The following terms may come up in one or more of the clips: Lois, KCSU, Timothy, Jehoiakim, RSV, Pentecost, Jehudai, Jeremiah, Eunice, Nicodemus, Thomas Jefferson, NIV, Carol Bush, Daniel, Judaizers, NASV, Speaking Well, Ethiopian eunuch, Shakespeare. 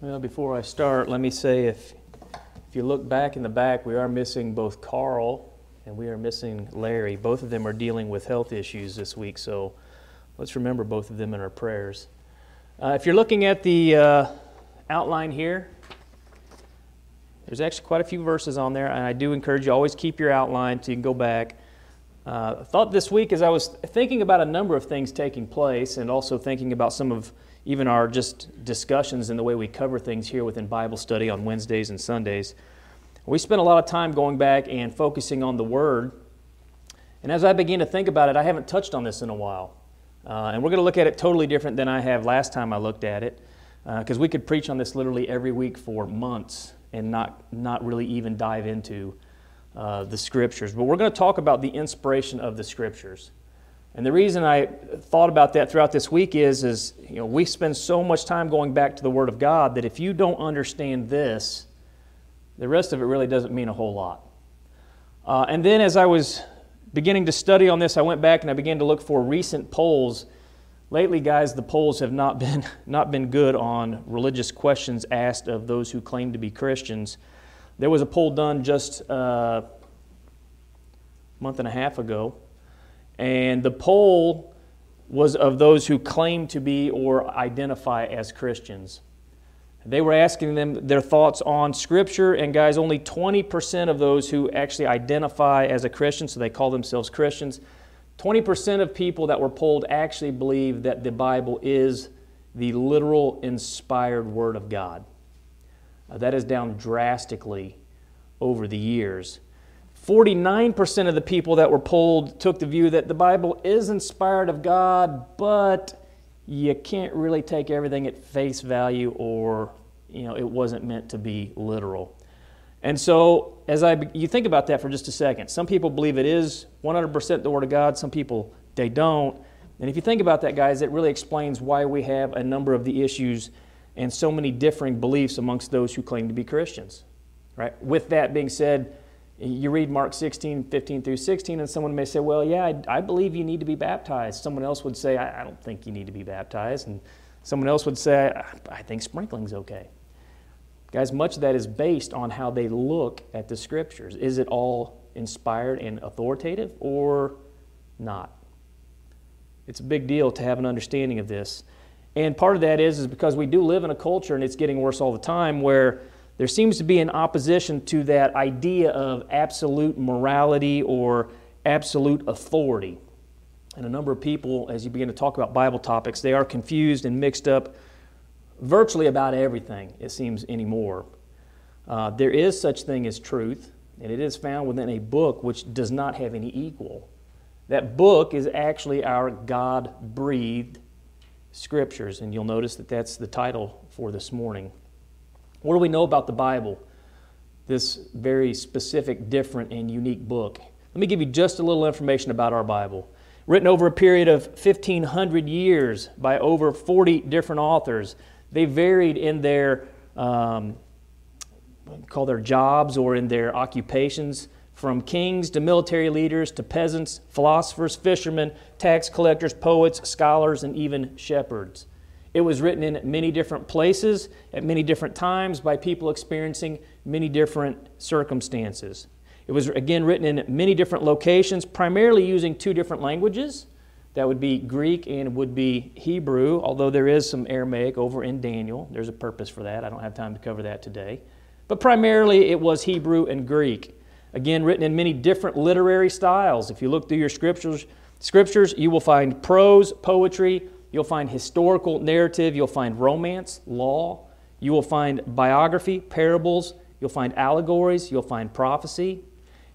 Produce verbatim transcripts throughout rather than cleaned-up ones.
Well, before I start, let me say if if you look back in the back, we are missing both Carl and we are missing Larry. Both of them are dealing with health issues this week, so let's remember both of them in our prayers. Uh, if you're looking at the uh, outline here, there's actually quite a few verses on there, and I do encourage you always keep your outline so you can go back. Uh, I thought this week as I was thinking about a number of things taking place and also thinking about some of even our just discussions and the way we cover things here within Bible study on Wednesdays and Sundays, we spent a lot of time going back and focusing on the Word. And as I began to think about it, I haven't touched on this in a while. Uh, and we're going to look at it totally different than I have last time I looked at it, because uh, we could preach on this literally every week for months and not, not really even dive into Uh, the Scriptures. But we're going to talk about the inspiration of the Scriptures. And the reason I thought about that throughout this week is, is you know, we spend so much time going back to the Word of God that if you don't understand this, the rest of it really doesn't mean a whole lot. Uh, and then as I was beginning to study on this, I went back and I began to look for recent polls. Lately, guys, the polls have not been, not been good on religious questions asked of those who claim to be Christians. There was a poll done just uh, a month and a half ago, and the poll was of those who claim to be or identify as Christians. They were asking them their thoughts on Scripture, and guys, only twenty percent of those who actually identify as a Christian, so they call themselves Christians, twenty percent of people that were polled actually believe that the Bible is the literal inspired Word of God. Uh, that is down drastically over the years. forty-nine percent of the people that were polled took the view that the Bible is inspired of God, but you can't really take everything at face value, or you know, it wasn't meant to be literal. And so, as I you think about that for just a second, some people believe it is one hundred percent the Word of God, some people, they don't. And if you think about that, guys, it really explains why we have a number of the issues and so many differing beliefs amongst those who claim to be Christians, right? With that being said, you read Mark sixteen, fifteen through sixteen, and someone may say, well, yeah, I, I believe you need to be baptized. Someone else would say, I, I don't think you need to be baptized. And someone else would say, I, I think sprinkling's okay. Guys, much of that is based on how they look at the Scriptures. Is it all inspired and authoritative or not? It's a big deal to have an understanding of this. And part of that is, is because we do live in a culture, and it's getting worse all the time, where there seems to be an opposition to that idea of absolute morality or absolute authority. And a number of people, as you begin to talk about Bible topics, they are confused and mixed up virtually about everything, it seems, anymore. Uh, there is such thing as truth, and it is found within a book which does not have any equal. That book is actually our God-breathed Scriptures, and you'll notice that that's the title for this morning. What do we know about the Bible, this very specific, different, and unique book? Let me give you just a little information about our Bible. Written over a period of fifteen hundred years by over forty different authors. They varied in their, um, call their jobs or in their occupations, from kings to military leaders to peasants, philosophers, fishermen, tax collectors, poets, scholars, and even shepherds. It was written in many different places, at many different times, by people experiencing many different circumstances. It was, again, written in many different locations, primarily using two different languages. That would be Greek and would be Hebrew, although there is some Aramaic over in Daniel. There's a purpose for that. I don't have time to cover that today. But primarily it was Hebrew and Greek. Again, written in many different literary styles. If you look through your scriptures, scriptures, you will find prose, poetry, you'll find historical narrative, you'll find romance, law, you will find biography, parables, you'll find allegories, you'll find prophecy.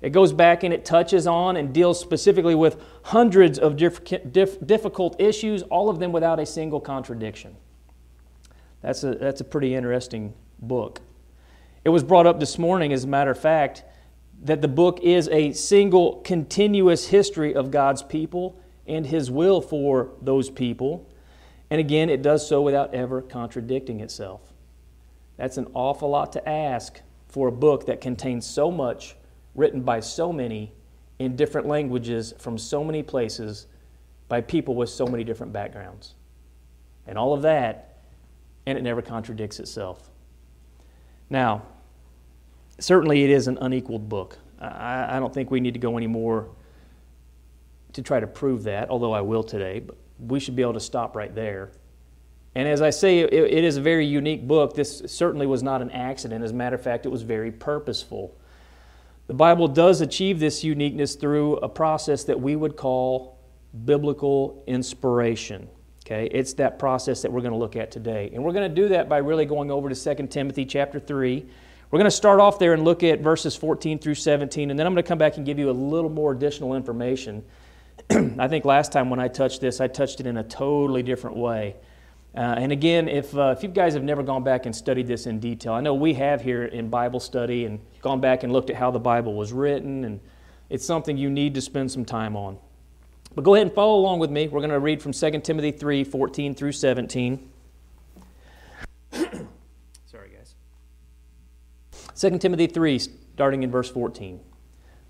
It goes back and it touches on and deals specifically with hundreds of diff- diff- difficult issues, all of them without a single contradiction. That's a, that's a pretty interesting book. It was brought up this morning, as a matter of fact, that the book is a single continuous history of God's people and His will for those people. And again, it does so without ever contradicting itself. That's an awful lot to ask for a book that contains so much, written by so many, in different languages, from so many places, by people with so many different backgrounds. And all of that, and it never contradicts itself. Now, certainly it is an unequaled book. I, I don't think we need to go any more to try to prove that, although I will today, but we should be able to stop right there. And as I say, it, it is a very unique book. This certainly was not an accident. As a matter of fact, it was very purposeful. The Bible does achieve this uniqueness through a process that we would call biblical inspiration. Okay? It's that process that we're going to look at today. And we're going to do that by really going over to Second Timothy chapter three. We're going to start off there and look at verses fourteen through seventeen, and then I'm going to come back and give you a little more additional information. I think last time when I touched this, I touched it in a totally different way. Uh, and again, if, uh, if you guys have never gone back and studied this in detail, I know we have here in Bible study and gone back and looked at how the Bible was written, and it's something you need to spend some time on. But go ahead and follow along with me. We're going to read from Second Timothy three, fourteen through seventeen. Sorry, guys. Second Timothy three, starting in verse fourteen.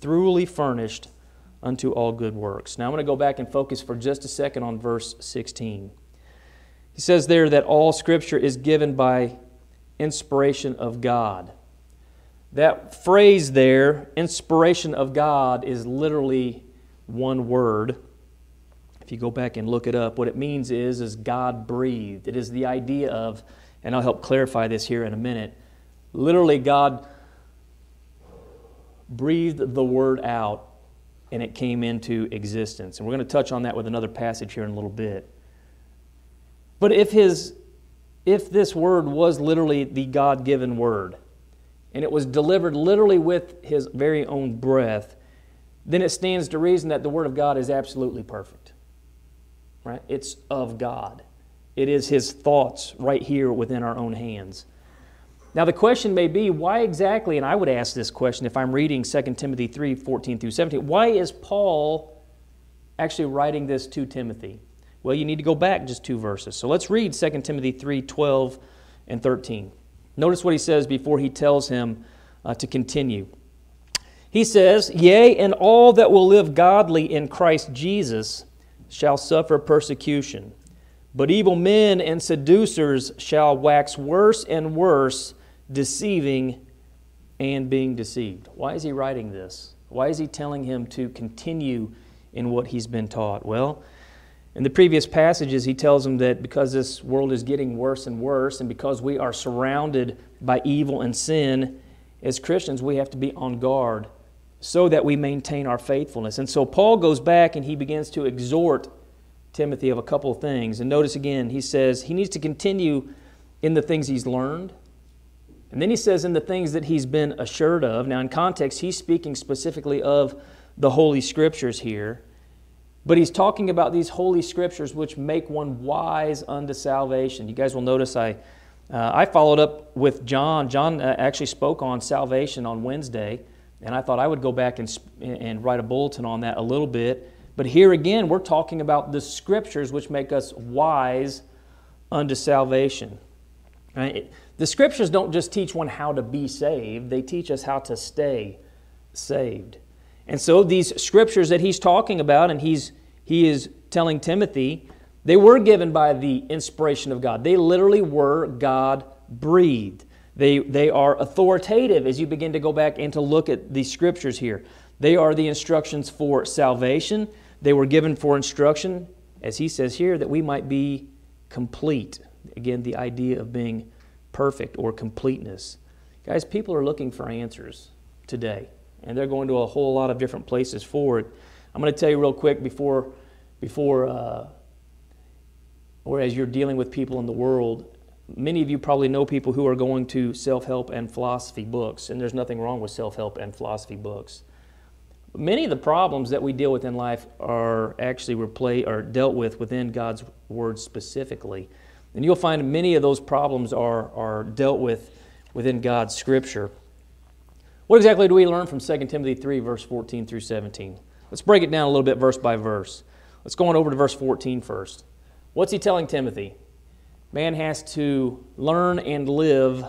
thoroughly furnished unto all good works." Now I'm going to go back and focus for just a second on verse sixteen. He says there that all Scripture is given by inspiration of God. That phrase there, inspiration of God, is literally one word. If you go back and look it up, what it means is, is God breathed. It is the idea of, and I'll help clarify this here in a minute, literally God breathed the word out and it came into existence. And we're going to touch on that with another passage here in a little bit. But if his, if this word was literally the God-given word, and it was delivered literally with his very own breath, then it stands to reason that the word of God is absolutely perfect. Right? It's of God. It is his thoughts right here within our own hands. Now the question may be, why exactly, and I would ask this question if I'm reading Second Timothy three, fourteen through seventeen, why is Paul actually writing this to Timothy? Well, you need to go back just two verses. So let's read Second Timothy three, twelve and thirteen. Notice what he says before he tells him uh, to continue. He says, "Yea, and all that will live godly in Christ Jesus shall suffer persecution. But evil men and seducers shall wax worse and worse, deceiving and being deceived." Why is he writing this? Why is he telling him to continue in what he's been taught? Well, in the previous passages, he tells him that because this world is getting worse and worse, and because we are surrounded by evil and sin, as Christians, we have to be on guard so that we maintain our faithfulness. And so Paul goes back and he begins to exhort Timothy of a couple of things. And notice again, he says he needs to continue in the things he's learned. And then he says in the things that he's been assured of. Now in context, he's speaking specifically of the Holy Scriptures here. But he's talking about these Holy Scriptures which make one wise unto salvation. You guys will notice I uh, I followed up with John. John uh, actually spoke on salvation on Wednesday. And I thought I would go back and, and write a bulletin on that a little bit. But here again, we're talking about the Scriptures which make us wise unto salvation. Right? The Scriptures don't just teach one how to be saved. They teach us how to stay saved. And so these Scriptures that he's talking about and he's he is telling Timothy, they were given by the inspiration of God. They literally were God-breathed. They, they are authoritative as you begin to go back and to look at these Scriptures here. They are the instructions for salvation. They were given for instruction, as he says here, that we might be complete. Again, the idea of being perfect or completeness. Guys, people are looking for answers today, and they're going to a whole lot of different places for it. I'm going to tell you real quick before, before uh, or as you're dealing with people in the world, many of you probably know people who are going to self-help and philosophy books, and there's nothing wrong with self-help and philosophy books. Many of the problems that we deal with in life are actually repla- are dealt with within God's Word specifically. And you'll find many of those problems are, are dealt with within God's Scripture. What exactly do we learn from Second Timothy three, verse fourteen through seventeen? Let's break it down a little bit verse by verse. Let's go on over to verse fourteen first. What's he telling Timothy? Man has to learn and live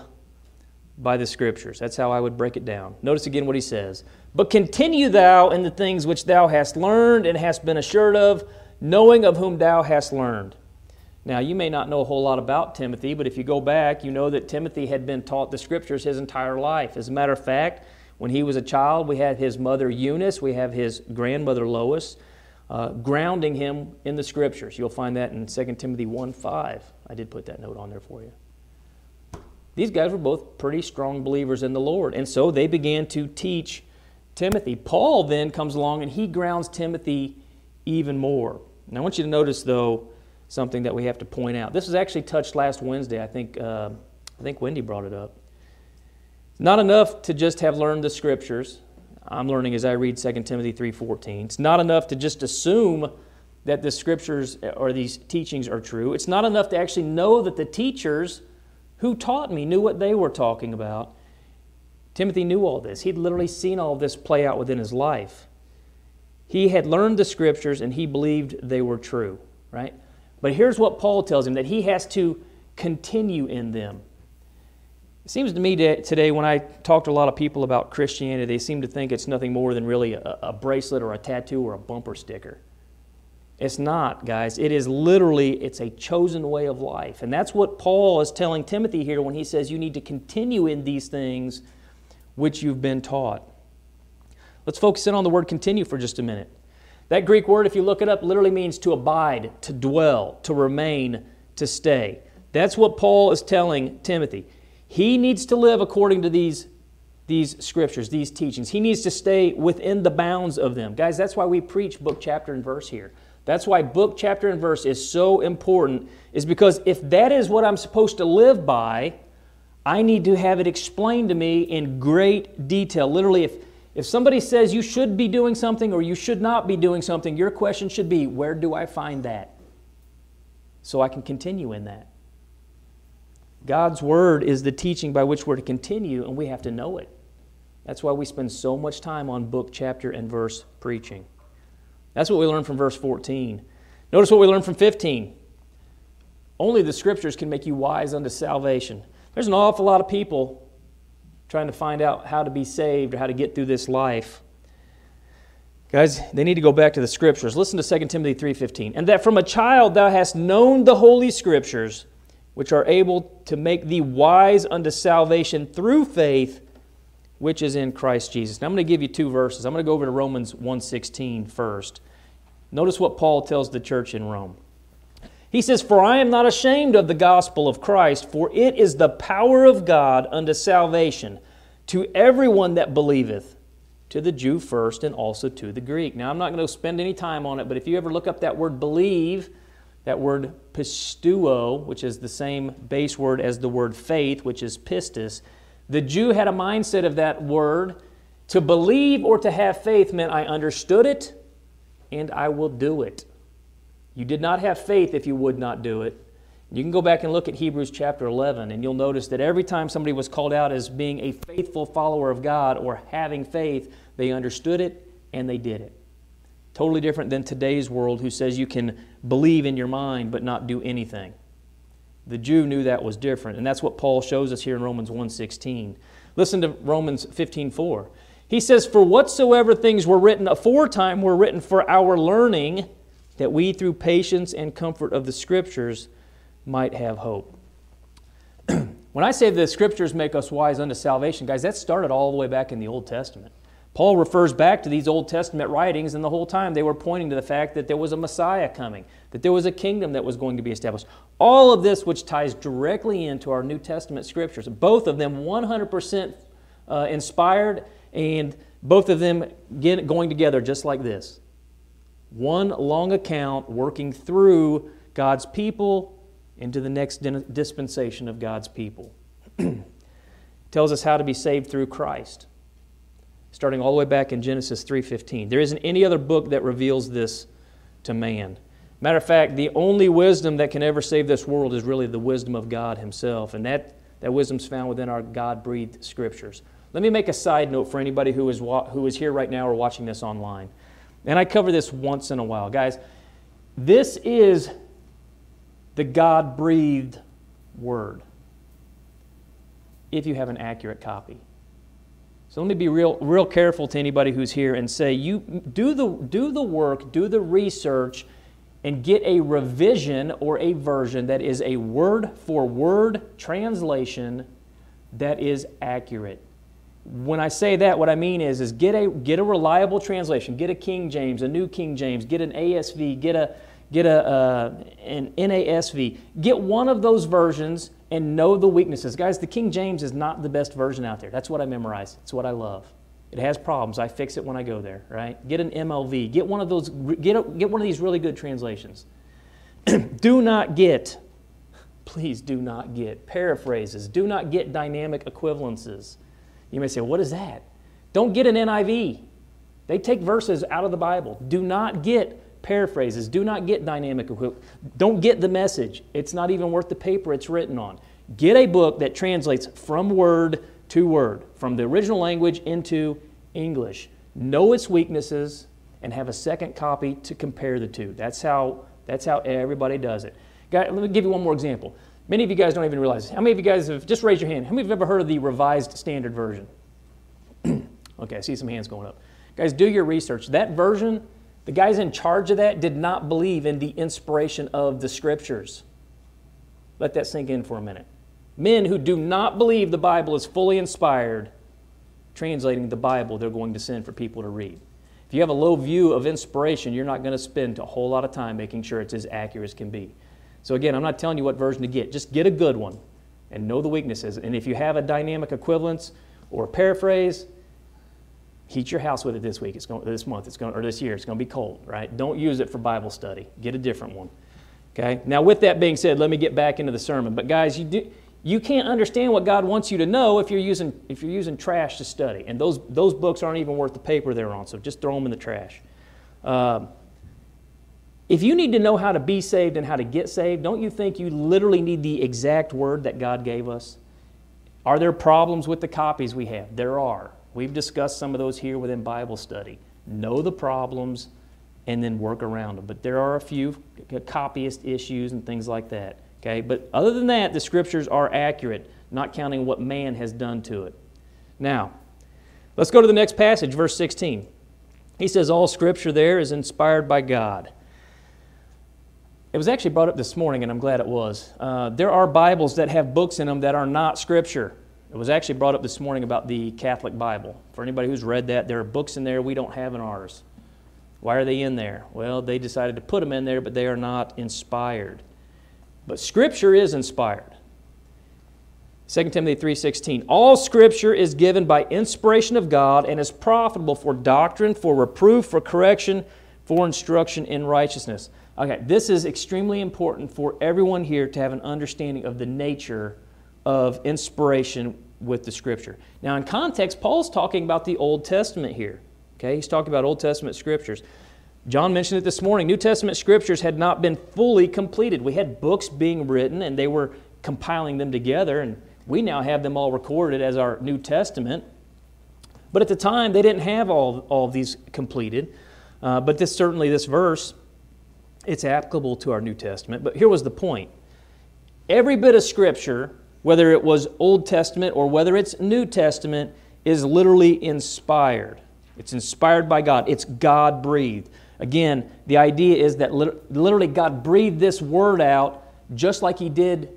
by the Scriptures. That's how I would break it down. Notice again what he says. But continue thou in the things which thou hast learned and hast been assured of, knowing of whom thou hast learned. Now, you may not know a whole lot about Timothy, but if you go back, you know that Timothy had been taught the Scriptures his entire life. As a matter of fact, when he was a child, we had his mother Eunice, we have his grandmother Lois, uh, grounding him in the Scriptures. You'll find that in Second Timothy one five. I did put that note on there for you. These guys were both pretty strong believers in the Lord, and so they began to teach Timothy. Paul then comes along, and he grounds Timothy even more. And I want you to notice, though, something that we have to point out. This was actually touched last Wednesday. I think, uh, I think Wendy brought it up. It's not enough to just have learned the Scriptures. I'm learning as I read Second Timothy three fourteen. It's not enough to just assume that the Scriptures or these teachings are true. It's not enough to actually know that the teachers who taught me knew what they were talking about. Timothy knew all this. He'd literally seen all this play out within his life. He had learned the Scriptures and he believed they were true, right? But here's what Paul tells him, that he has to continue in them. It seems to me today when I talk to a lot of people about Christianity, they seem to think it's nothing more than really a, a bracelet or a tattoo or a bumper sticker. It's not, guys. It is literally, it's a chosen way of life. And that's what Paul is telling Timothy here when he says you need to continue in these things which you've been taught. Let's focus in on the word continue for just a minute. That Greek word, if you look it up, literally means to abide, to dwell, to remain, to stay. That's what Paul is telling Timothy. He needs to live according to these, these Scriptures, these teachings. He needs to stay within the bounds of them. Guys, that's why we preach book, chapter, and verse here. That's why book, chapter, and verse is so important, is because if that is what I'm supposed to live by, I need to have it explained to me in great detail. Literally, if If somebody says you should be doing something or you should not be doing something, your question should be, where do I find that? So I can continue in that. God's Word is the teaching by which we're to continue, and we have to know it. That's why we spend so much time on book, chapter, and verse preaching. That's what we learn from verse fourteen. Notice what we learn from fifteen. Only the Scriptures can make you wise unto salvation. There's an awful lot of people trying to find out how to be saved or how to get through this life. Guys, they need to go back to the Scriptures. Listen to Second Timothy three fifteen. And that from a child thou hast known the holy Scriptures, which are able to make thee wise unto salvation through faith, which is in Christ Jesus. Now I'm going to give you two verses. I'm going to go over to Romans one sixteen first. Notice what Paul tells the church in Rome. He says, for I am not ashamed of the gospel of Christ, for it is the power of God unto salvation to everyone that believeth, to the Jew first and also to the Greek. Now, I'm not going to spend any time on it, but if you ever look up that word believe, that word pistuo, which is the same base word as the word faith, which is pistis, the Jew had a mindset of that word. To believe or to have faith meant I understood it and I will do it. You did not have faith if you would not do it. You can go back and look at Hebrews chapter eleven, and you'll notice that every time somebody was called out as being a faithful follower of God or having faith, they understood it and they did it. Totally different than today's world who says you can believe in your mind but not do anything. The Jew knew that was different, and that's what Paul shows us here in Romans one sixteen. Listen to Romans fifteen four. He says, for whatsoever things were written aforetime were written for our learning, that we through patience and comfort of the Scriptures might have hope. When I say the Scriptures make us wise unto salvation, guys, that started all the way back in the Old Testament. Paul refers back to these Old Testament writings, and the whole time they were pointing to the fact that there was a Messiah coming, that there was a kingdom that was going to be established. All of this which ties directly into our New Testament Scriptures, both of them one hundred percent uh, inspired, and both of them get going together just like this. One long account working through God's people into the next dispensation of God's people. Tells us how to be saved through Christ, starting all the way back in Genesis three fifteen. There isn't any other book that reveals this to man. Matter of fact, the only wisdom that can ever save this world is really the wisdom of God Himself, and that That wisdom's found within our God-breathed scriptures. Let me make a side note for anybody who is, who is here right now or watching this online. And I cover this once in a while. Guys, this is the God-breathed word, if you have an accurate copy. So let me be real, real careful to anybody who's here and say, you do the, do the work, do the research, and get a revision or a version that is a word-for-word translation that is accurate. When I say that, what I mean is, is get a, get a reliable translation. Get a King James, a New King James, get an A S V, get a, get a, uh, an N A S V. Get one of those versions and know the weaknesses. Guys, the King James is not the best version out there. That's what I memorize. It's what I love. It has problems. I fix it when I go there, right? Get an M L V. Get one of those, get, a, get one of these really good translations. Do not get, please do not get paraphrases. Do not get dynamic equivalences. You may say, what is that? Don't get an N I V. They take verses out of the Bible. Do not get paraphrases. Do not get dynamic equivalences. Don't get The Message. It's not even worth the paper it's written on. Get a book that translates from word to word, from the original language into English. Know its weaknesses and have a second copy to compare the two. That's how, that's how everybody does it. Guys, let me give you one more example. Many of you guys don't even realize this. How many of you guys have, just raise your hand, how many of you have ever heard of the Revised Standard Version? Okay, I see some hands going up. Guys, do your research. That version, the guys in charge of that did not believe in the inspiration of the Scriptures. Let that sink in for a minute. Men who do not believe the Bible is fully inspired, translating the Bible, they're going to send for people to read. If you have a low view of inspiration, you're not going to spend a whole lot of time making sure it's as accurate as can be. So again, I'm not telling you what version to get. Just get a good one and know the weaknesses. And if you have a dynamic equivalence or a paraphrase, heat your house with it this week. It's going, this month, it's going, or this year. It's going to be cold, right? Don't use it for Bible study. Get a different one, okay? Now, with that being said, let me get back into the sermon. But guys, you do... You can't understand what God wants you to know if you're using, if you're using trash to study. And those, those books aren't even worth the paper they're on, so just throw them in the trash. Um, if you need to know how to be saved and how to get saved, don't you think you literally need the exact word that God gave us? Are there problems with the copies we have? There are. We've discussed some of those here within Bible study. Know the problems and then work around them. But there are a few copyist issues and things like that. Okay, but other than that, the Scriptures are accurate, not counting what man has done to it. Now, let's go to the next passage, verse sixteen. He says, all Scripture there is inspired by God. It was actually brought up this morning, and I'm glad it was. Uh, there are Bibles that have books in them that are not Scripture. It was actually brought up this morning about the Catholic Bible. For anybody who's read that, there are books in there we don't have in ours. Why are they in there? Well, they decided to put them in there, but they are not inspired. But Scripture is inspired. Second Timothy three sixteen, all Scripture is given by inspiration of God and is profitable for doctrine, for reproof, for correction, for instruction in righteousness. Okay, this is extremely important for everyone here to have an understanding of the nature of inspiration with the Scripture. Now in context, Paul's talking about the Old Testament here. Okay, he's talking about Old Testament Scriptures. John mentioned it this morning. New Testament Scriptures had not been fully completed. We had books being written, and they were compiling them together, and we now have them all recorded as our New Testament. But at the time, they didn't have all, all of these completed. Uh, but this certainly, this verse, it's applicable to our New Testament. But here was the point. Every bit of Scripture, whether it was Old Testament or whether it's New Testament, is literally inspired. It's inspired by God. It's God-breathed. Again, the idea is that literally God breathed this word out just like He did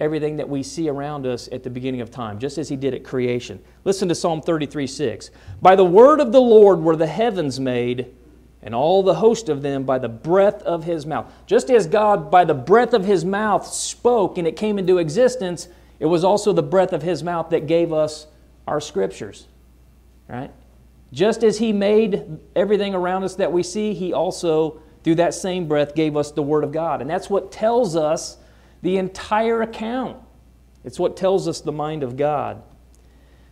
everything that we see around us at the beginning of time, just as He did at creation. Listen to Psalm thirty-three six. By the word of the Lord were the heavens made, and all the host of them by the breath of His mouth. Just as God, by the breath of His mouth, spoke and it came into existence, it was also the breath of His mouth that gave us our Scriptures, right? Just as He made everything around us that we see, He also, through that same breath, gave us the Word of God. And that's what tells us the entire account. It's what tells us the mind of God.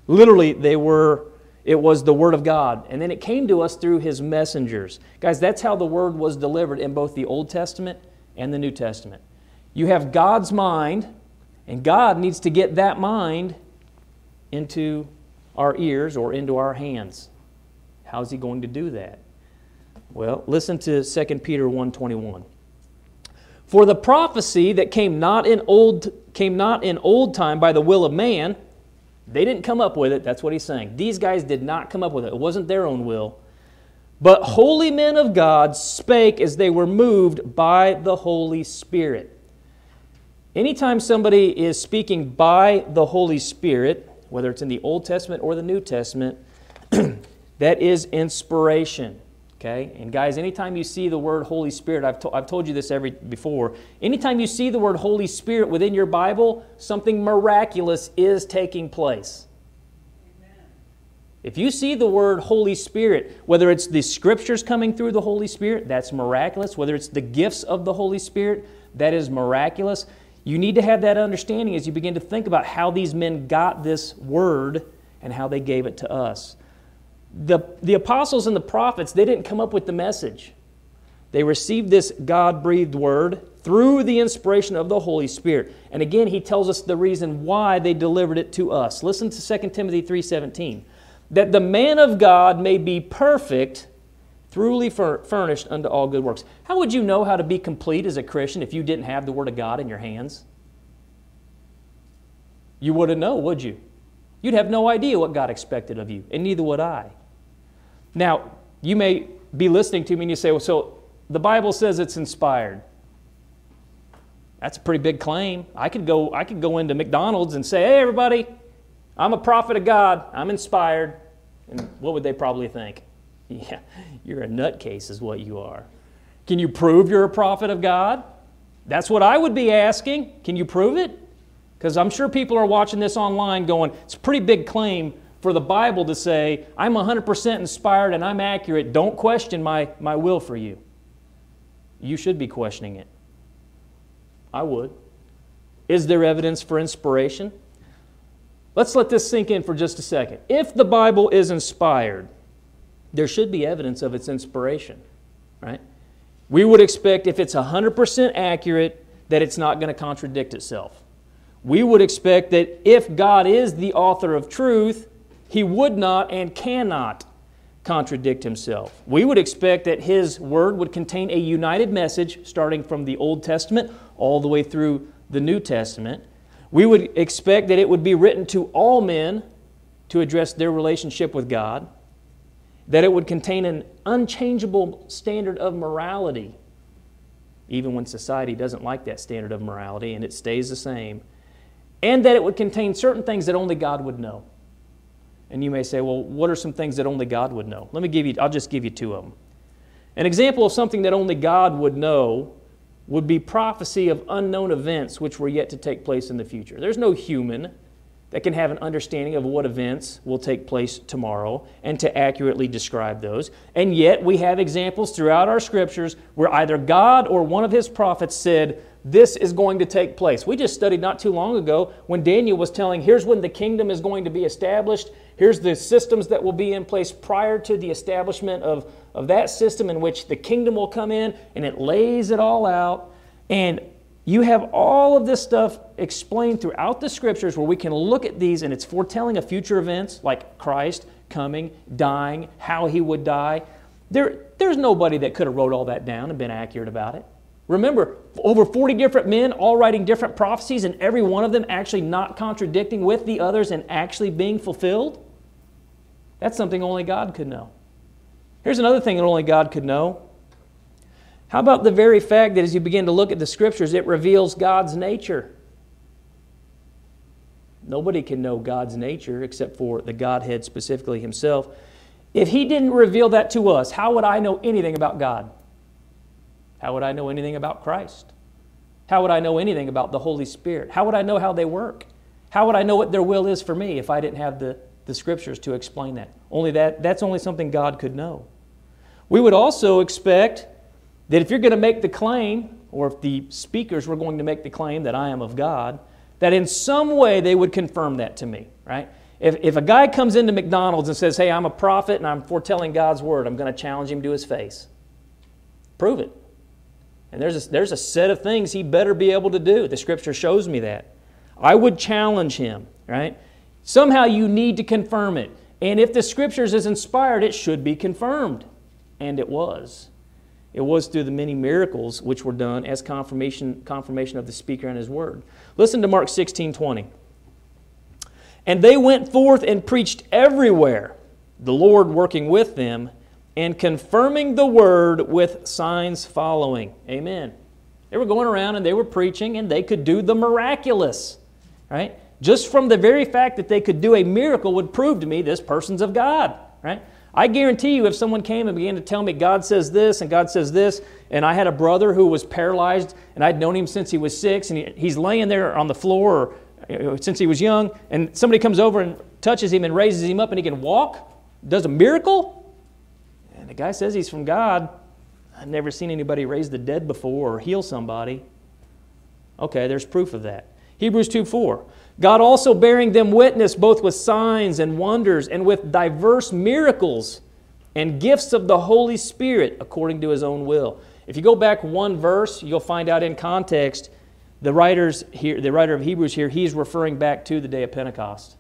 Literally, they were, it was the Word of God. And then it came to us through His messengers. Guys, that's how the Word was delivered in both the Old Testament and the New Testament. You have God's mind, And God needs to get that mind into our ears or into our hands. How's He going to do that? Well, listen to Second Peter one twenty-one. For the prophecy that came not in old came not in old time by the will of man, they didn't come up with it. That's what he's saying. These guys did not come up with it. It wasn't their own will. But holy men of God spake as they were moved by the Holy Spirit. Anytime somebody is speaking by the Holy Spirit, whether it's in the Old Testament or the New Testament, that is inspiration. Okay? And guys, anytime you see the word Holy Spirit, I've, to, I've told you this every before, anytime you see the word Holy Spirit within your Bible, something miraculous is taking place. Amen. If you see the word Holy Spirit, whether it's the Scriptures coming through the Holy Spirit, that's miraculous. Whether it's the gifts of the Holy Spirit, that is miraculous. You need to have that understanding as you begin to think about how these men got this word and how they gave it to us. The, the apostles and the prophets, they didn't come up with the message. They received this God-breathed word through the inspiration of the Holy Spirit. And again, he tells us the reason why they delivered it to us. Listen to Second Timothy three seventeen. That the man of God may be perfect, truly furnished unto all good works. How would you know how to be complete as a Christian if you didn't have the Word of God in your hands? You wouldn't know, would you? You'd have no idea what God expected of you, and neither would I. Now, you may be listening to me and you say, well, so the Bible says it's inspired. That's a pretty big claim. I could go, I could go into McDonald's and say, hey, everybody, I'm a prophet of God. I'm inspired. And what would they probably think? Yeah, you're a nutcase is what you are. Can you prove you're a prophet of God? That's what I would be asking. Can you prove it? Because I'm sure people are watching this online going, it's a pretty big claim for the Bible to say, I'm one hundred percent inspired and I'm accurate. Don't question my, my will for you. You should be questioning it. I would. Is there evidence for inspiration? Let's let this sink in for just a second. If the Bible is inspired, there should be evidence of its inspiration, right? We would expect if it's one hundred percent accurate that it's not going to contradict itself. We would expect that if God is the author of truth, He would not and cannot contradict Himself. We would expect that His Word would contain a united message starting from the Old Testament all the way through the New Testament. We would expect that it would be written to all men to address their relationship with God, that it would contain an unchangeable standard of morality, even when society doesn't like that standard of morality and it stays the same, and that it would contain certain things that only God would know. And you may say, well, what are some things that only God would know? Let me give you, I'll just give you two of them. An example of something that only God would know would be prophecy of unknown events which were yet to take place in the future. There's no human that can have an understanding of what events will take place tomorrow and to accurately describe those. And yet we have examples throughout our Scriptures where either God or one of His prophets said, this is going to take place. We just studied not too long ago when Daniel was telling, here's when the kingdom is going to be established. Here's the systems that will be in place prior to the establishment of, of that system in which the kingdom will come in, and it lays it all out. And you have all of this stuff explained throughout the Scriptures where we can look at these and it's foretelling of future events like Christ coming, dying, how He would die. There, there's nobody that could have wrote all that down and been accurate about it. Remember, over forty different men all writing different prophecies and every one of them actually not contradicting with the others and actually being fulfilled. That's something only God could know. Here's another thing that only God could know. How about the very fact that as you begin to look at the Scriptures, it reveals God's nature? Nobody can know God's nature except for the Godhead, specifically Himself. If He didn't reveal that to us, how would I know anything about God? How would I know anything about Christ? How would I know anything about the Holy Spirit? How would I know how they work? How would I know what their will is for me if I didn't have the, the Scriptures to explain that? Only that, that's only something God could know. We would also expect that if you're going to make the claim, or if the speakers were going to make the claim that I am of God, that in some way they would confirm that to me, right? If, if a guy comes into McDonald's and says, hey, I'm a prophet and I'm foretelling God's word, I'm going to challenge him to his face. Prove it. And there's a, there's a set of things he better be able to do. The Scripture shows me that. I would challenge him, right? Somehow you need to confirm it. And if the Scriptures is inspired, it should be confirmed. And it was. It was through the many miracles which were done as confirmation, confirmation of the speaker and his word. Listen to Mark sixteen twenty. And they went forth and preached everywhere, the Lord working with them, and confirming the word with signs following. Amen. They were going around and they were preaching and they could do the miraculous, right? Just from the very fact that they could do a miracle would prove to me this person's of God, right? I guarantee you if someone came and began to tell me God says this and God says this, and I had a brother who was paralyzed and I'd known him since he was six and he, he's laying there on the floor or, since he was young, and somebody comes over and touches him and raises him up and he can walk, does a miracle, and the guy says he's from God. I've never seen anybody raise the dead before or heal somebody. Okay, there's proof of that. Hebrews two four. God also bearing them witness both with signs and wonders and with diverse miracles and gifts of the Holy Spirit according to his own will. If you go back one verse, you'll find out in context, the writers here, the writer of Hebrews here, he's referring back to the day of Pentecost.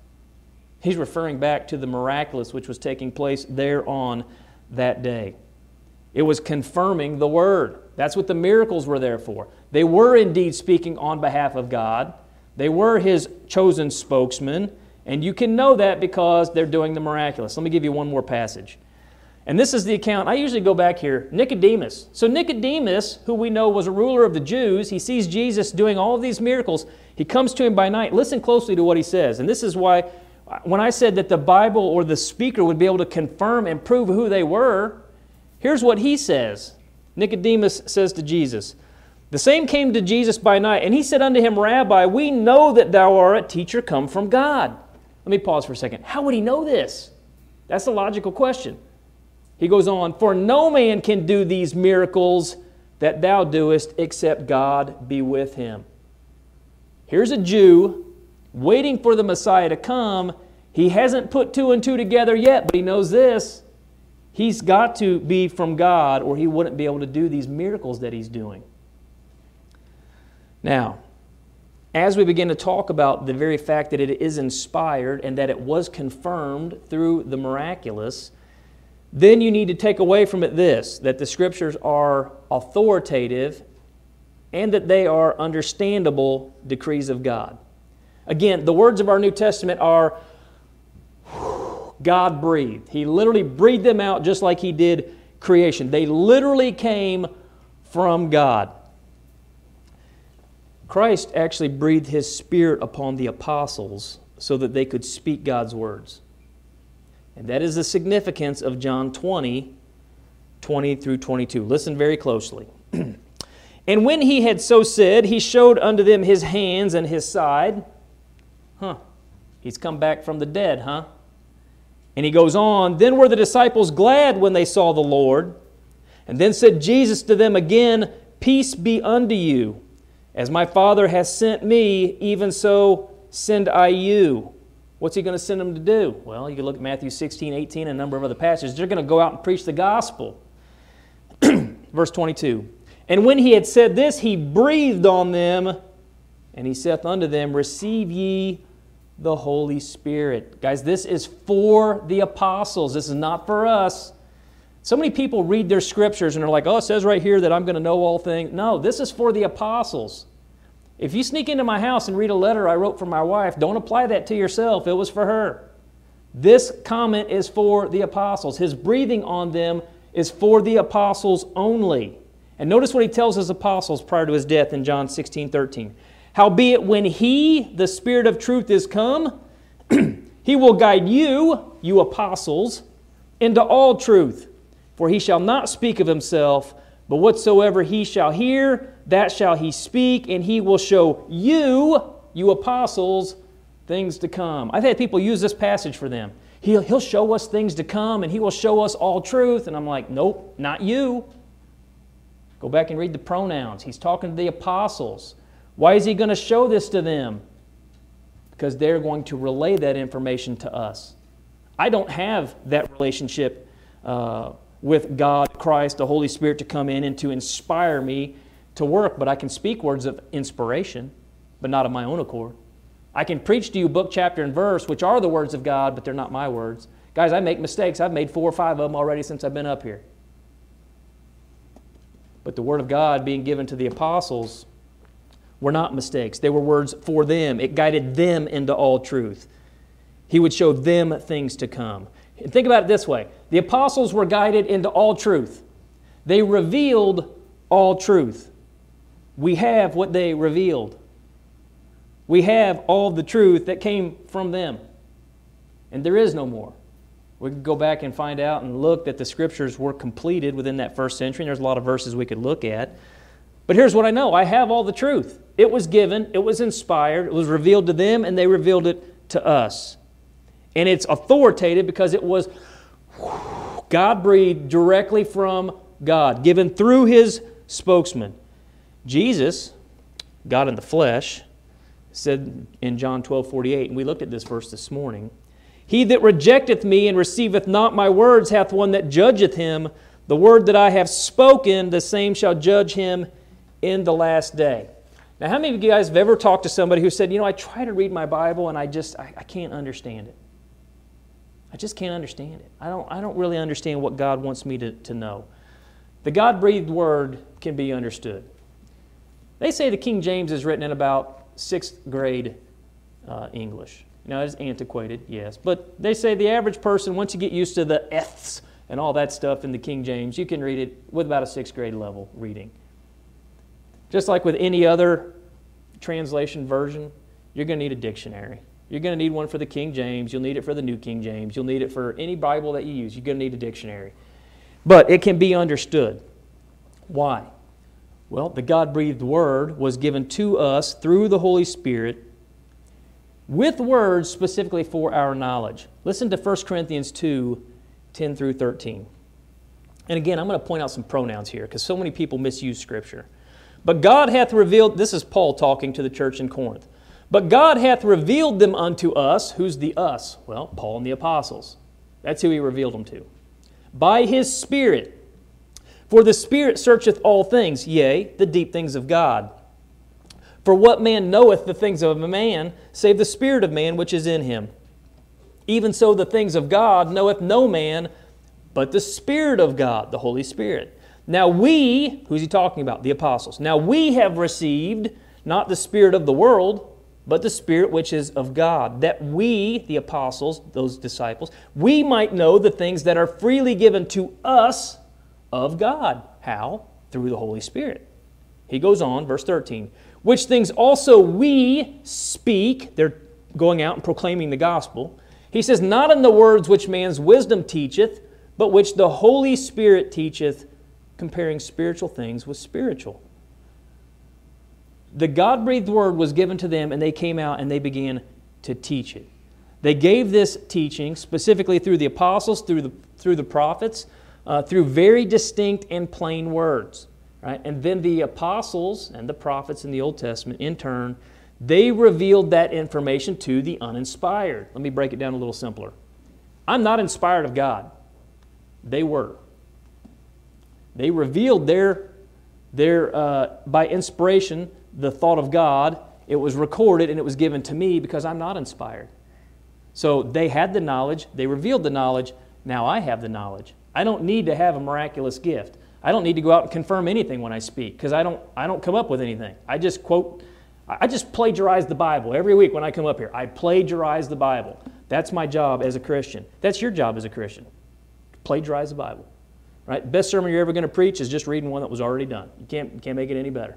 He's referring back to the miraculous which was taking place there on that day. It was confirming the word. That's what the miracles were there for. They were indeed speaking on behalf of God. They were his chosen spokesman, and you can know that because they're doing the miraculous. Let me give you one more passage. And this is the account. I usually go back here. Nicodemus. So Nicodemus, who we know was a ruler of the Jews, he sees Jesus doing all of these miracles. He comes to him by night. Listen closely to what he says. And this is why when I said that the Bible or the speaker would be able to confirm and prove who they were, here's what he says. Nicodemus says to Jesus, the same came to Jesus by night, and he said unto him, Rabbi, we know that thou art a teacher come from God. Let me pause for a second. How would he know this? That's the logical question. He goes on, for no man can do these miracles that thou doest except God be with him. Here's a Jew waiting for the Messiah to come. He hasn't put two and two together yet, but he knows this. He's got to be from God or he wouldn't be able to do these miracles that he's doing. Now, as we begin to talk about the very fact that it is inspired and that it was confirmed through the miraculous, then you need to take away from it this, that the Scriptures are authoritative and that they are understandable decrees of God. Again, the words of our New Testament are God breathed. He literally breathed them out just like He did creation. They literally came from God. Christ actually breathed His Spirit upon the apostles so that they could speak God's words. And that is the significance of John twenty, twenty through twenty-two. Listen very closely. And when He had so said, He showed unto them His hands and His side. Huh. He's come back from the dead, huh? And he goes on, then were the disciples glad when they saw the Lord. And then said Jesus to them again, peace be unto you. As my Father has sent me, even so send I you. What's he going to send them to do? Well, you can look at Matthew sixteen, eighteen, and a number of other passages. They're going to go out and preach the gospel. Verse twenty-two. And when he had said this, he breathed on them, and he saith unto them, receive ye the Holy Spirit. Guys, this is for the apostles. This is not for us. So many people read their scriptures and are like, oh, it says right here that I'm going to know all things. No, this is for the apostles. If you sneak into my house and read a letter I wrote for my wife, don't apply that to yourself. It was for her. This comment is for the apostles. His breathing on them is for the apostles only. And notice what he tells his apostles prior to his death in John sixteen, thirteen. Howbeit, when He, the Spirit of truth, is come, He will guide you, you apostles, into all truth. For He shall not speak of Himself, but whatsoever He shall hear, that shall He speak, and He will show you, you apostles, things to come. I've had people use this passage for them. He'll, he'll show us things to come, and He will show us all truth. And I'm like, nope, not you. Go back and read the pronouns. He's talking to the apostles. Why is he going to show this to them? Because they're going to relay that information to us. I don't have that relationship uh, with God, Christ, the Holy Spirit to come in and to inspire me to work, but I can speak words of inspiration, but not of my own accord. I can preach to you book, chapter, and verse, which are the words of God, but they're not my words. Guys, I make mistakes. I've made four or five of them already since I've been up here. But the word of God being given to the apostles were not mistakes. They were words for them. It guided them into all truth. He would show them things to come. And think about it this way. The apostles were guided into all truth. They revealed all truth. We have what they revealed. We have all the truth that came from them. And there is no more. We could go back and find out and look that the Scriptures were completed within that first century. And there's a lot of verses we could look at. But here's what I know. I have all the truth. It was given. It was inspired. It was revealed to them, and they revealed it to us. And it's authoritative because it was God-breathed directly from God, given through His spokesman. Jesus, God in the flesh, said in John twelve forty-eight, and we looked at this verse this morning, "He that rejecteth me and receiveth not my words hath one that judgeth him. The word that I have spoken, the same shall judge him in the last day." Now, how many of you guys have ever talked to somebody who said, you know, I try to read my Bible and I just, I, I can't understand it. I just can't understand it. I don't, I don't really understand what God wants me to, to know. The God-breathed word can be understood. They say the King James is written in about sixth grade uh, English. Now, it's antiquated, yes. But they say the average person, once you get used to the F's and all that stuff in the King James, you can read it with about a sixth grade level reading. Just like with any other translation version, you're going to need a dictionary. You're going to need one for the King James. You'll need it for the New King James. You'll need it for any Bible that you use. You're going to need a dictionary. But it can be understood. Why? Well, the God-breathed Word was given to us through the Holy Spirit with words specifically for our knowledge. Listen to First Corinthians two, ten through thirteen. And again, I'm going to point out some pronouns here because so many people misuse Scripture. But God hath revealed, this is Paul talking to the church in Corinth. But God hath revealed them unto us. Who's the us? Well, Paul and the apostles. That's who He revealed them to. By His Spirit. For the Spirit searcheth all things, yea, the deep things of God. For what man knoweth the things of a man, save the spirit of man which is in him? Even so the things of God knoweth no man, but the Spirit of God, the Holy Spirit. Now we, who's He talking about? The apostles. Now we have received not the spirit of the world, but the Spirit which is of God, that we, the apostles, those disciples, we might know the things that are freely given to us of God. How? Through the Holy Spirit. He goes on, verse thirteen, which things also we speak, they're going out and proclaiming the gospel. He says, not in the words which man's wisdom teacheth, but which the Holy Spirit teacheth, comparing spiritual things with spiritual. The God-breathed word was given to them, and they came out and they began to teach it. They gave this teaching specifically through the apostles, through the, through the prophets, uh, through very distinct and plain words. Right? And then the apostles and the prophets in the Old Testament, in turn, they revealed that information to the uninspired. Let me break it down a little simpler. I'm not inspired of God. They were. They revealed their, their uh, by inspiration, the thought of God. It was recorded and it was given to me because I'm not inspired. So they had the knowledge. They revealed the knowledge. Now I have the knowledge. I don't need to have a miraculous gift. I don't need to go out and confirm anything when I speak because I don't, I don't come up with anything. I just quote, I just plagiarize the Bible. Every week when I come up here, I plagiarize the Bible. That's my job as a Christian. That's your job as a Christian. Plagiarize the Bible. Right? Best sermon you're ever going to preach is just reading one that was already done. You can't, you can't make it any better.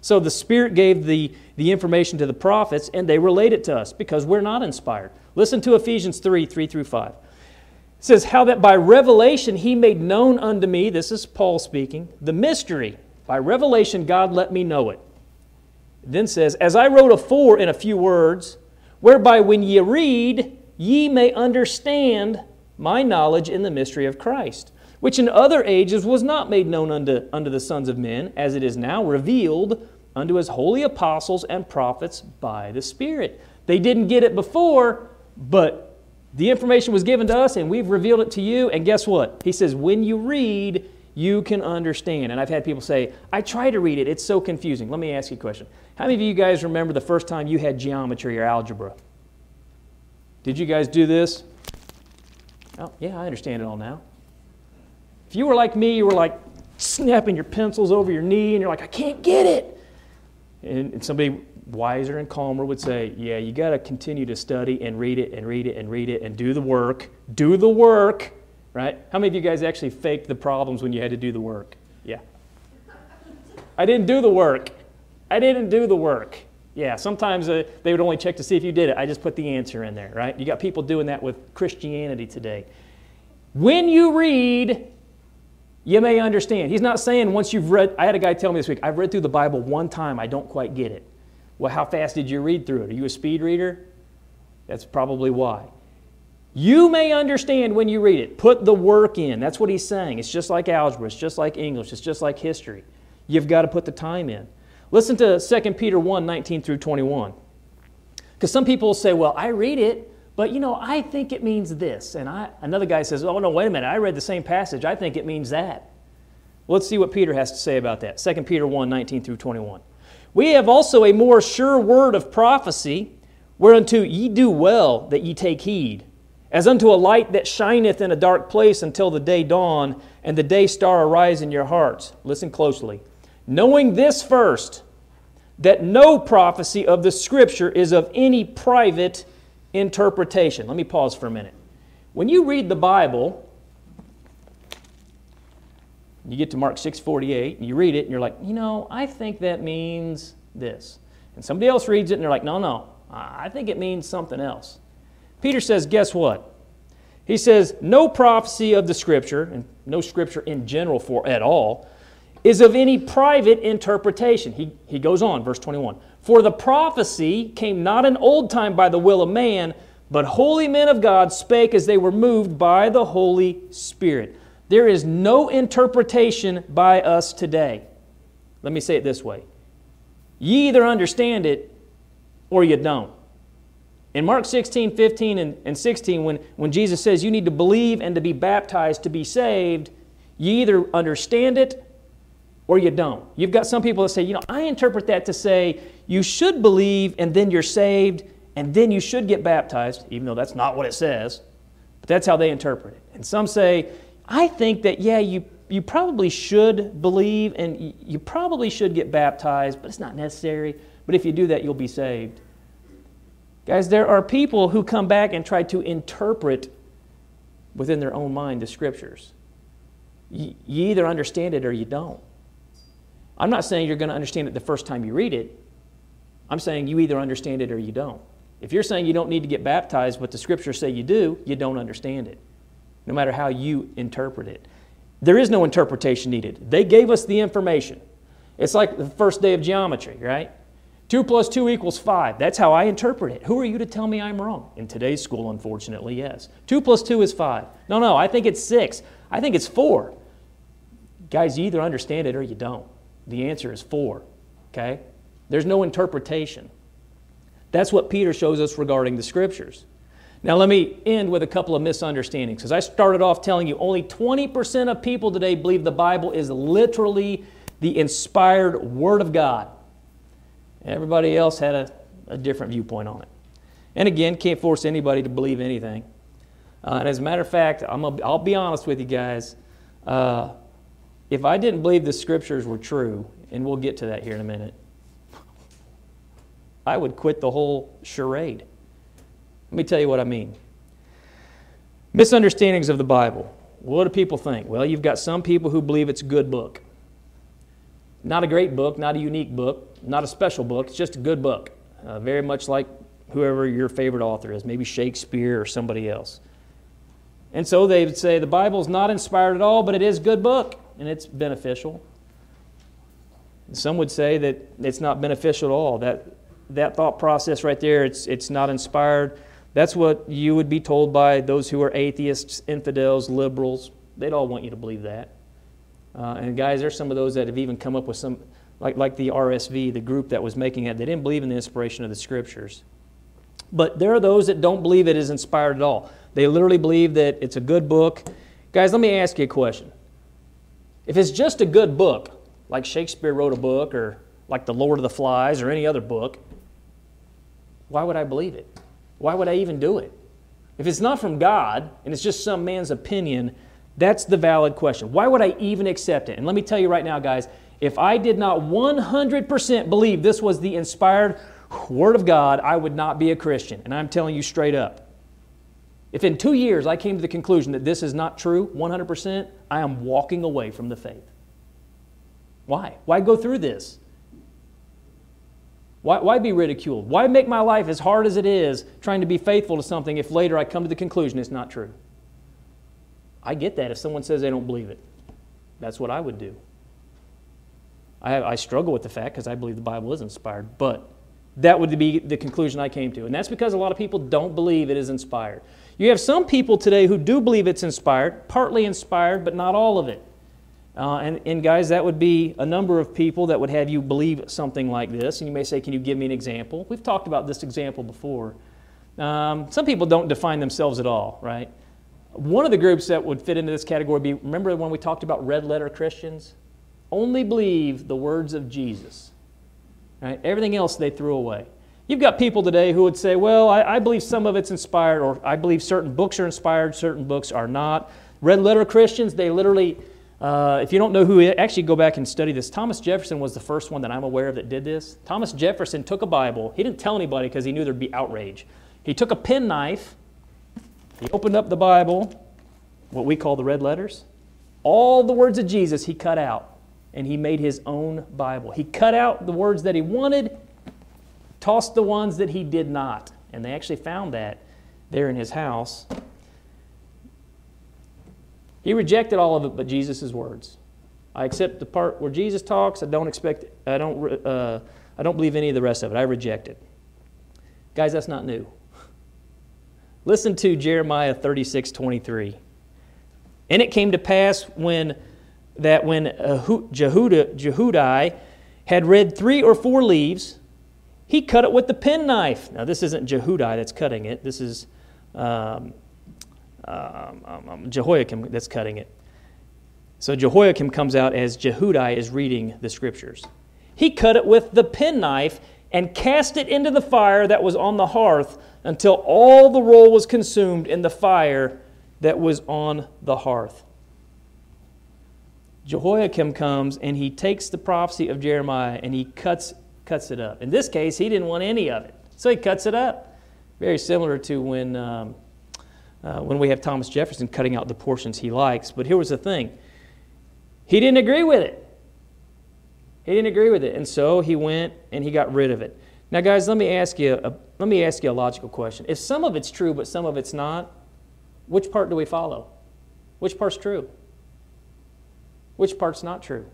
So the Spirit gave the, the information to the prophets and they relate it to us because we're not inspired. Listen to Ephesians three, three through five. It says, how that by revelation He made known unto me, this is Paul speaking, the mystery. By revelation God let me know it. It then says, as I wrote afore in a few words, whereby when ye read, ye may understand my knowledge in the mystery of Christ, which in other ages was not made known unto, unto the sons of men, as it is now revealed unto His holy apostles and prophets by the Spirit. They didn't get it before, but the information was given to us, and we've revealed it to you, and guess what? He says, when you read, you can understand. And I've had people say, I try to read it. It's so confusing. Let me ask you a question. How many of you guys remember the first time you had geometry or algebra? Did you guys do this? Oh, yeah, I understand it all now. If you were like me, you were like snapping your pencils over your knee, and you're like, I can't get it. And, and somebody wiser and calmer would say, yeah, you got to continue to study and read it and read it and read it and do the work. Do the work, right? How many of you guys actually faked the problems when you had to do the work? Yeah. I didn't do the work. I didn't do the work. Yeah, sometimes uh, they would only check to see if you did it. I just put the answer in there, right? You got people doing that with Christianity today. When you read, you may understand. He's not saying once you've read. I had a guy tell me this week, I've read through the Bible one time. I don't quite get it. Well, how fast did you read through it? Are you a speed reader? That's probably why. You may understand when you read it. Put the work in. That's what he's saying. It's just like algebra. It's just like English. It's just like history. You've got to put the time in. Listen to Second Peter one, nineteen through twenty-one. Because some people say, well, I read it, but, you know, I think it means this. And I, another guy says, oh, no, wait a minute. I read the same passage. I think it means that. Well, let's see what Peter has to say about that. Second Peter one, nineteen through twenty-one. We have also a more sure word of prophecy, whereunto ye do well that ye take heed, as unto a light that shineth in a dark place until the day dawn, and the day star arise in your hearts. Listen closely. Knowing this first, that no prophecy of the Scripture is of any private interpretation. Let me pause for a minute. When you read the Bible, you get to Mark six forty-eight, and you read it, and you're like, you know, I think that means this. And somebody else reads it, and they're like, no, no, I think it means something else. Peter says, guess what? He says, no prophecy of the Scripture, and no Scripture in general for at all, is of any private interpretation. He, he goes on, verse twenty-one. For the prophecy came not in old time by the will of man, but holy men of God spake as they were moved by the Holy Spirit. There is no interpretation by us today. Let me say it this way. Ye either understand it or you don't. In Mark sixteen, fifteen, and sixteen, when, when Jesus says you need to believe and to be baptized to be saved, ye either understand it or you don't. You've got some people that say, you know, I interpret that to say you should believe and then you're saved and then you should get baptized, even though that's not what it says. But that's how they interpret it. And some say, I think that, yeah, you, you probably should believe and you probably should get baptized, but it's not necessary. But if you do that, you'll be saved. Guys, there are people who come back and try to interpret within their own mind the Scriptures. You, you either understand it or you don't. I'm not saying you're going to understand it the first time you read it. I'm saying you either understand it or you don't. If you're saying you don't need to get baptized, but the Scriptures say you do, you don't understand it, no matter how you interpret it. There is no interpretation needed. They gave us the information. It's like the first day of geometry, right? two plus two equals five. That's how I interpret it. Who are you to tell me I'm wrong? In today's school, unfortunately, yes. two plus two is five. No, no, I think it's six. I think it's four. Guys, you either understand it or you don't. The answer is four, okay? There's no interpretation. That's what Peter shows us regarding the Scriptures. Now let me end with a couple of misunderstandings, because I started off telling you only twenty percent of people today believe the Bible is literally the inspired Word of God. Everybody else had a, a different viewpoint on it. And again, can't force anybody to believe anything. Uh, and as a matter of fact, I'm a, I'll be honest with you guys, uh, if I didn't believe the Scriptures were true, and we'll get to that here in a minute, I would quit the whole charade. Let me tell you what I mean. Misunderstandings of the Bible. What do people think? Well, you've got some people who believe it's a good book. Not a great book, not a unique book, not a special book. It's just a good book, uh, very much like whoever your favorite author is, maybe Shakespeare or somebody else. And so they would say the Bible's not inspired at all, but it is a good book. And it's beneficial. Some would say that it's not beneficial at all. That, that thought process right there, it's, it's not inspired. That's what you would be told by those who are atheists, infidels, liberals. They'd all want you to believe that. Uh, and guys, there's some of those that have even come up with some, like, like the R S V, the group that was making it. They didn't believe in the inspiration of the Scriptures. But there are those that don't believe it is inspired at all. They literally believe that it's a good book. Guys, let me ask you a question. If it's just a good book, like Shakespeare wrote a book or like The Lord of the Flies or any other book, why would I believe it? Why would I even do it? If it's not from God and it's just some man's opinion, that's the valid question. Why would I even accept it? And let me tell you right now, guys, if I did not one hundred percent believe this was the inspired Word of God, I would not be a Christian. And I'm telling you straight up. If in two years I came to the conclusion that this is not true, one hundred percent, I am walking away from the faith. Why? Why go through this? Why, why be ridiculed? Why make my life as hard as it is trying to be faithful to something if later I come to the conclusion it's not true? I get that if someone says they don't believe it. That's what I would do. I, have, I struggle with the fact because I believe the Bible is inspired, but that would be the conclusion I came to. And that's because a lot of people don't believe it is inspired. You have some people today who do believe it's inspired, partly inspired, but not all of it. Uh, and, and guys, that would be a number of people that would have you believe something like this. And you may say, can you give me an example? We've talked about this example before. Um, some people don't define themselves at all, right? One of the groups that would fit into this category would be, remember when we talked about red letter Christians? Only believe the words of Jesus. Right? Everything else they threw away. You've got people today who would say, well, I, I believe some of it's inspired, or I believe certain books are inspired, certain books are not. Red letter Christians, they literally, uh, if you don't know who, actually go back and study this. Thomas Jefferson was the first one that I'm aware of that did this. Thomas Jefferson took a Bible. He didn't tell anybody because he knew there'd be outrage. He took a penknife, he opened up the Bible, what we call the red letters. All the words of Jesus he cut out. And he made his own Bible. He cut out the words that he wanted, tossed the ones that he did not. And they actually found that there in his house. He rejected all of it but Jesus' words. I accept the part where Jesus talks. I don't expect, I don't, uh, I don't believe any of the rest of it. I reject it. Guys, that's not new. Listen to Jeremiah thirty-six twenty-three. And it came to pass when... that when Jehudai had read three or four leaves, he cut it with the penknife. Now, this isn't Jehudai that's cutting it. This is um, um, um, Jehoiakim that's cutting it. So Jehoiakim comes out as Jehudai is reading the Scriptures. He cut it with the penknife and cast it into the fire that was on the hearth until all the roll was consumed in the fire that was on the hearth. Jehoiakim comes and he takes the prophecy of Jeremiah and he cuts, cuts it up. In this case, he didn't want any of it, so he cuts it up. Very similar to when, um, uh, when we have Thomas Jefferson cutting out the portions he likes. But here was the thing. He didn't agree with it. He didn't agree with it, and so he went and he got rid of it. Now, guys, let me ask you a, let me ask you a logical question. If some of it's true but some of it's not, which part do we follow? Which part's true? Which part's not true?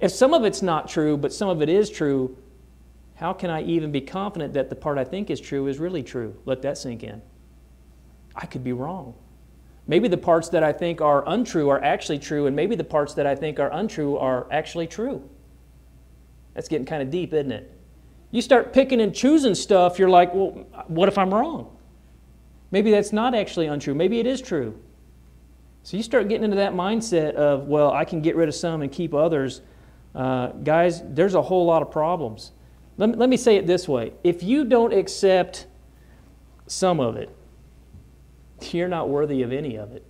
If some of it's not true, but some of it is true, how can I even be confident that the part I think is true is really true? Let that sink in. I could be wrong. Maybe the parts that I think are untrue are actually true, and maybe the parts that I think are untrue are actually true. That's getting kind of deep, isn't it? You start picking and choosing stuff, you're like, well, what if I'm wrong? Maybe that's not actually untrue. Maybe it is true. So you start getting into that mindset of, well, I can get rid of some and keep others. Uh, guys, there's a whole lot of problems. Let me, let me say it this way. If you don't accept some of it, you're not worthy of any of it.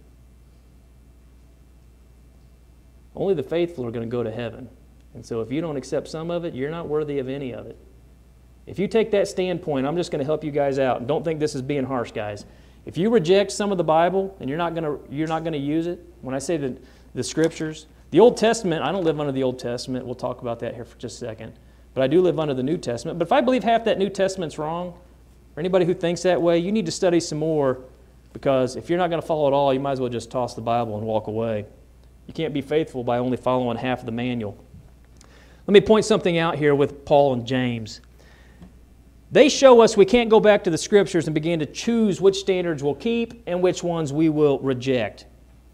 Only the faithful are going to go to heaven. And so if you don't accept some of it, you're not worthy of any of it. If you take that standpoint, I'm just going to help you guys out. Don't think this is being harsh, guys. If you reject some of the Bible and you're not going to you're not going to use it, when I say the, the Scriptures, the Old Testament, I don't live under the Old Testament. We'll talk about that here for just a second. But I do live under the New Testament. But if I believe half that New Testament's wrong, or anybody who thinks that way, you need to study some more, because if you're not going to follow it all, you might as well just toss the Bible and walk away. You can't be faithful by only following half of the manual. Let me point something out here with Paul and James. They show us we can't go back to the Scriptures and begin to choose which standards we'll keep and which ones we will reject,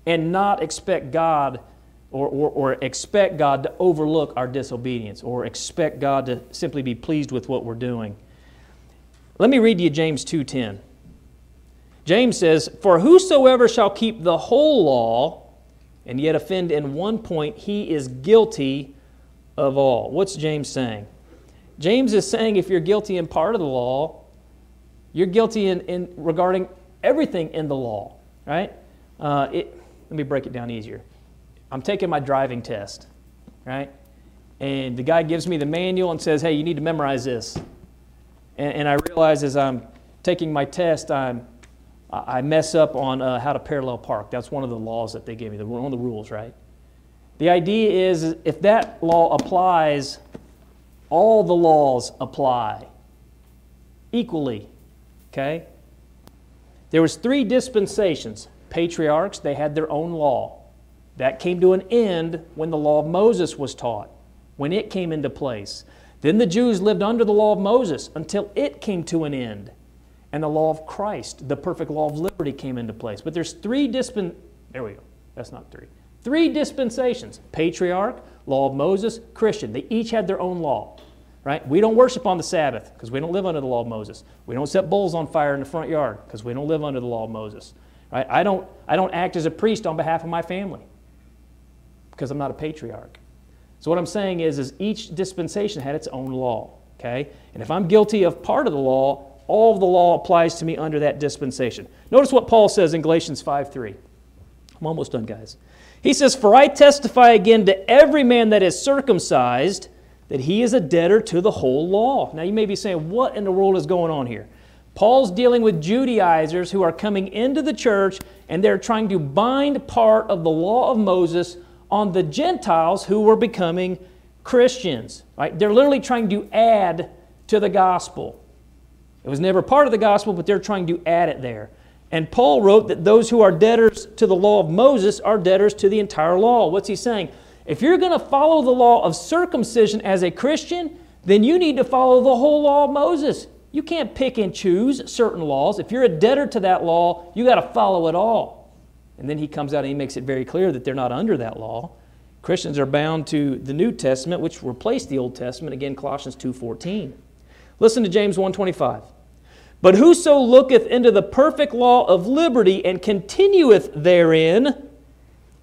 and not expect God or, or, or expect God to overlook our disobedience, or expect God to simply be pleased with what we're doing. Let me read to you James two ten. James says, "For whosoever shall keep the whole law and yet offend in one point, he is guilty of all. What's James saying? James is saying if you're guilty in part of the law, you're guilty in, in regarding everything in the law, right? Uh, it, let me break it down easier. I'm taking my driving test, right? And the guy gives me the manual and says, hey, you need to memorize this. And, and I realize as I'm taking my test, I'm, I mess up on uh, how to parallel park. That's one of the laws that they gave me, the, one of the rules, right? The idea is if that law applies, all the laws apply equally, okay? There was three dispensations. Patriarchs, they had their own law. That came to an end when the law of Moses was taught, when it came into place. Then the Jews lived under the law of Moses until it came to an end. And the law of Christ, the perfect law of liberty, came into place. But there's three dispensations. There we go. That's not three. Three dispensations. Patriarch, law of Moses, Christian. They each had their own law, right? We don't worship on the Sabbath because we don't live under the law of Moses. We don't set bulls on fire in the front yard because we don't live under the law of Moses. Right? I don't, I don't act as a priest on behalf of my family, because I'm not a patriarch. So what I'm saying is, is each dispensation had its own law, okay? And if I'm guilty of part of the law, all of the law applies to me under that dispensation. Notice what Paul says in Galatians five three. I'm almost done, guys. He says, "For I testify again to every man that is circumcised that he is a debtor to the whole law." Now you may be saying, what in the world is going on here? Paul's dealing with Judaizers who are coming into the church and they're trying to bind part of the law of Moses on the Gentiles who were becoming Christians. Right? They're literally trying to add to the gospel. It was never part of the gospel, but they're trying to add it there. And Paul wrote that those who are debtors to the law of Moses are debtors to the entire law. What's he saying? If you're going to follow the law of circumcision as a Christian, then you need to follow the whole law of Moses. You can't pick and choose certain laws. If you're a debtor to that law, you got to follow it all. And then he comes out and he makes it very clear that they're not under that law. Christians are bound to the New Testament, which replaced the Old Testament. Again, Colossians two fourteen. Listen to James one twenty-five. "But whoso looketh into the perfect law of liberty and continueth therein,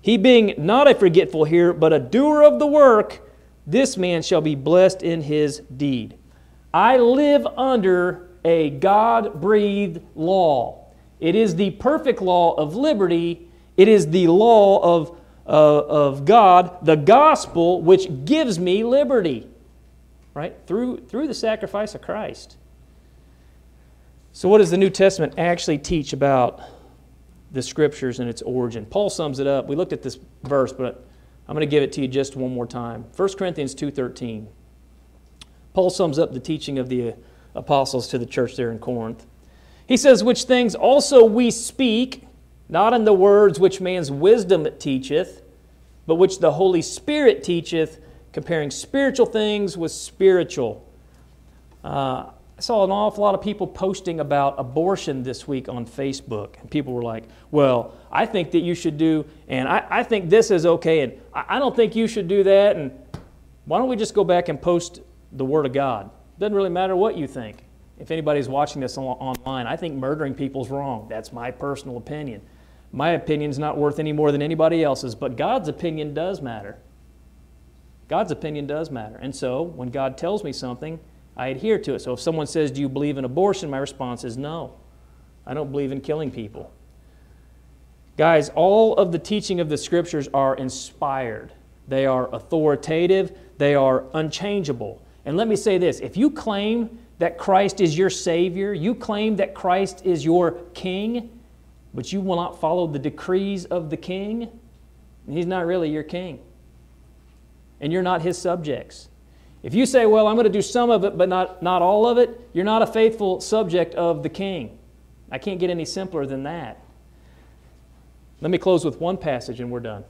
he being not a forgetful hearer, but a doer of the work, this man shall be blessed in his deed." I live under a God-breathed law. It is the perfect law of liberty. It is the law of, uh, of God, the gospel, which gives me liberty, right? Through, through the sacrifice of Christ. So what does the New Testament actually teach about the Scriptures and its origin? Paul sums it up. We looked at this verse, but I'm going to give it to you just one more time. First Corinthians two thirteen. Paul sums up the teaching of the apostles to the church there in Corinth. He says, "Which things also we speak, not in the words which man's wisdom teacheth, but which the Holy Spirit teacheth, comparing spiritual things with spiritual." Uh, I saw an awful lot of people posting about abortion this week on Facebook. And people were like, well, I think that you should do, and I, I think this is okay, and I, I don't think you should do that, and why don't we just go back and post the Word of God? Doesn't really matter what you think. If anybody's watching this online, I think murdering people's wrong. That's my personal opinion. My opinion's not worth any more than anybody else's, but God's opinion does matter. God's opinion does matter. And so when God tells me something, I adhere to it. So if someone says, "Do you believe in abortion?" my response is no. I don't believe in killing people. Guys, all of the teaching of the Scriptures are inspired. They are authoritative. They are unchangeable. And let me say this, if you claim that Christ is your Savior, you claim that Christ is your King, but you will not follow the decrees of the King, He's not really your King. And you're not His subjects. If you say, well, I'm going to do some of it, but not, not all of it, you're not a faithful subject of the King. I can't get any simpler than that. Let me close with one passage and we're done.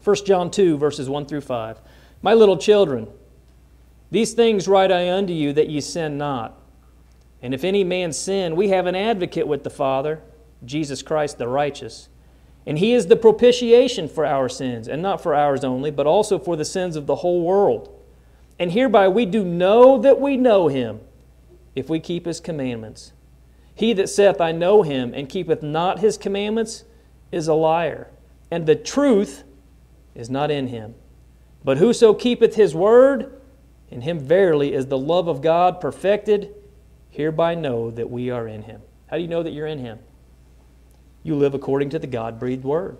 First John two, verses one through five. "My little children, these things write I unto you, that ye sin not. And if any man sin, we have an advocate with the Father, Jesus Christ the righteous. And He is the propitiation for our sins, and not for ours only, but also for the sins of the whole world. And hereby we do know that we know Him, if we keep His commandments. He that saith, I know Him, and keepeth not His commandments, is a liar, and the truth is not in him. But whoso keepeth his word, in him verily is the love of God perfected. Hereby know that we are in him. How do you know that you're in him? You live according to the God-breathed word.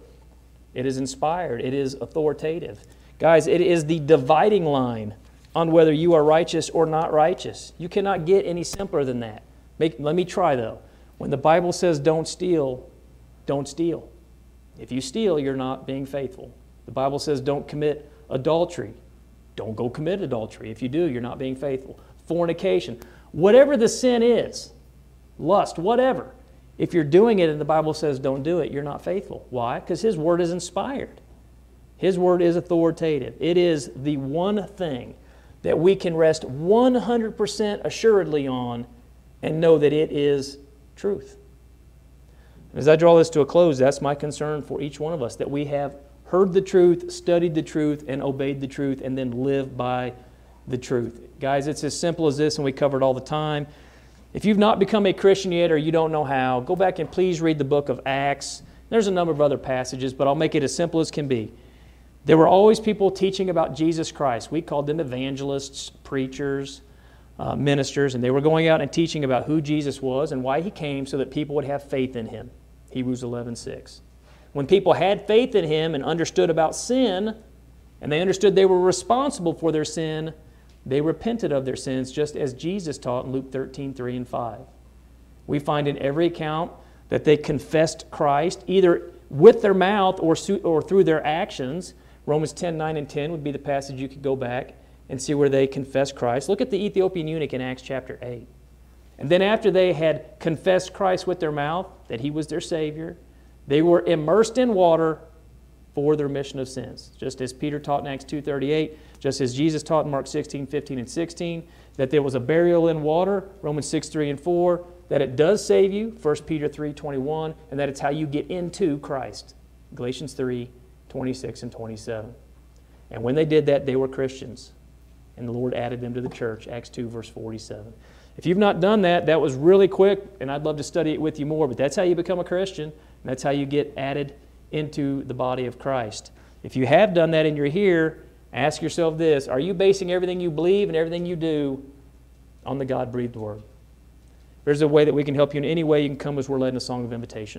It is inspired. It is authoritative. Guys, it is the dividing line on whether you are righteous or not righteous. You cannot get any simpler than that. Make, let me try, though. When the Bible says don't steal, don't steal. If you steal, you're not being faithful. The Bible says don't commit adultery. Don't go commit adultery. If you do, you're not being faithful. Fornication. Whatever the sin is, lust, whatever, if you're doing it and the Bible says don't do it, you're not faithful. Why? Because His Word is inspired. His Word is authoritative. It is the one thing that we can rest one hundred percent assuredly on and know that it is truth. As I draw this to a close, that's my concern for each one of us, that we have heard the truth, studied the truth, and obeyed the truth, and then live by the truth. Guys, it's as simple as this, and we cover it all the time. If you've not become a Christian yet or you don't know how, go back and please read the book of Acts. There's a number of other passages, but I'll make it as simple as can be. There were always people teaching about Jesus Christ. We called them evangelists, preachers, uh, ministers, and they were going out and teaching about who Jesus was and why He came so that people would have faith in Him. Hebrews eleven six. When people had faith in Him and understood about sin, and they understood they were responsible for their sin, they repented of their sins, just as Jesus taught in Luke thirteen three and five. We find in every account that they confessed Christ, either with their mouth or, or through their actions. Romans ten nine and ten would be the passage you could go back and see where they confessed Christ. Look at the Ethiopian eunuch in Acts chapter eight. And then after they had confessed Christ with their mouth, that He was their Savior, they were immersed in water for their remission of sins. Just as Peter taught in Acts two thirty-eight, just as Jesus taught in Mark sixteen fifteen and sixteen, that there was a burial in water, Romans six three and four, that it does save you, First Peter three twenty-one, and that it's how you get into Christ, Galatians three twenty-six and twenty-seven. And when they did that, they were Christians, and the Lord added them to the church, Acts two verse forty-seven. If you've not done that, that was really quick, and I'd love to study it with you more, but that's how you become a Christian, and that's how you get added into the body of Christ. If you have done that and you're here, ask yourself this: are you basing everything you believe and everything you do on the God-breathed Word? There's a way that we can help you in any way. You can come as we're led in a song of invitation.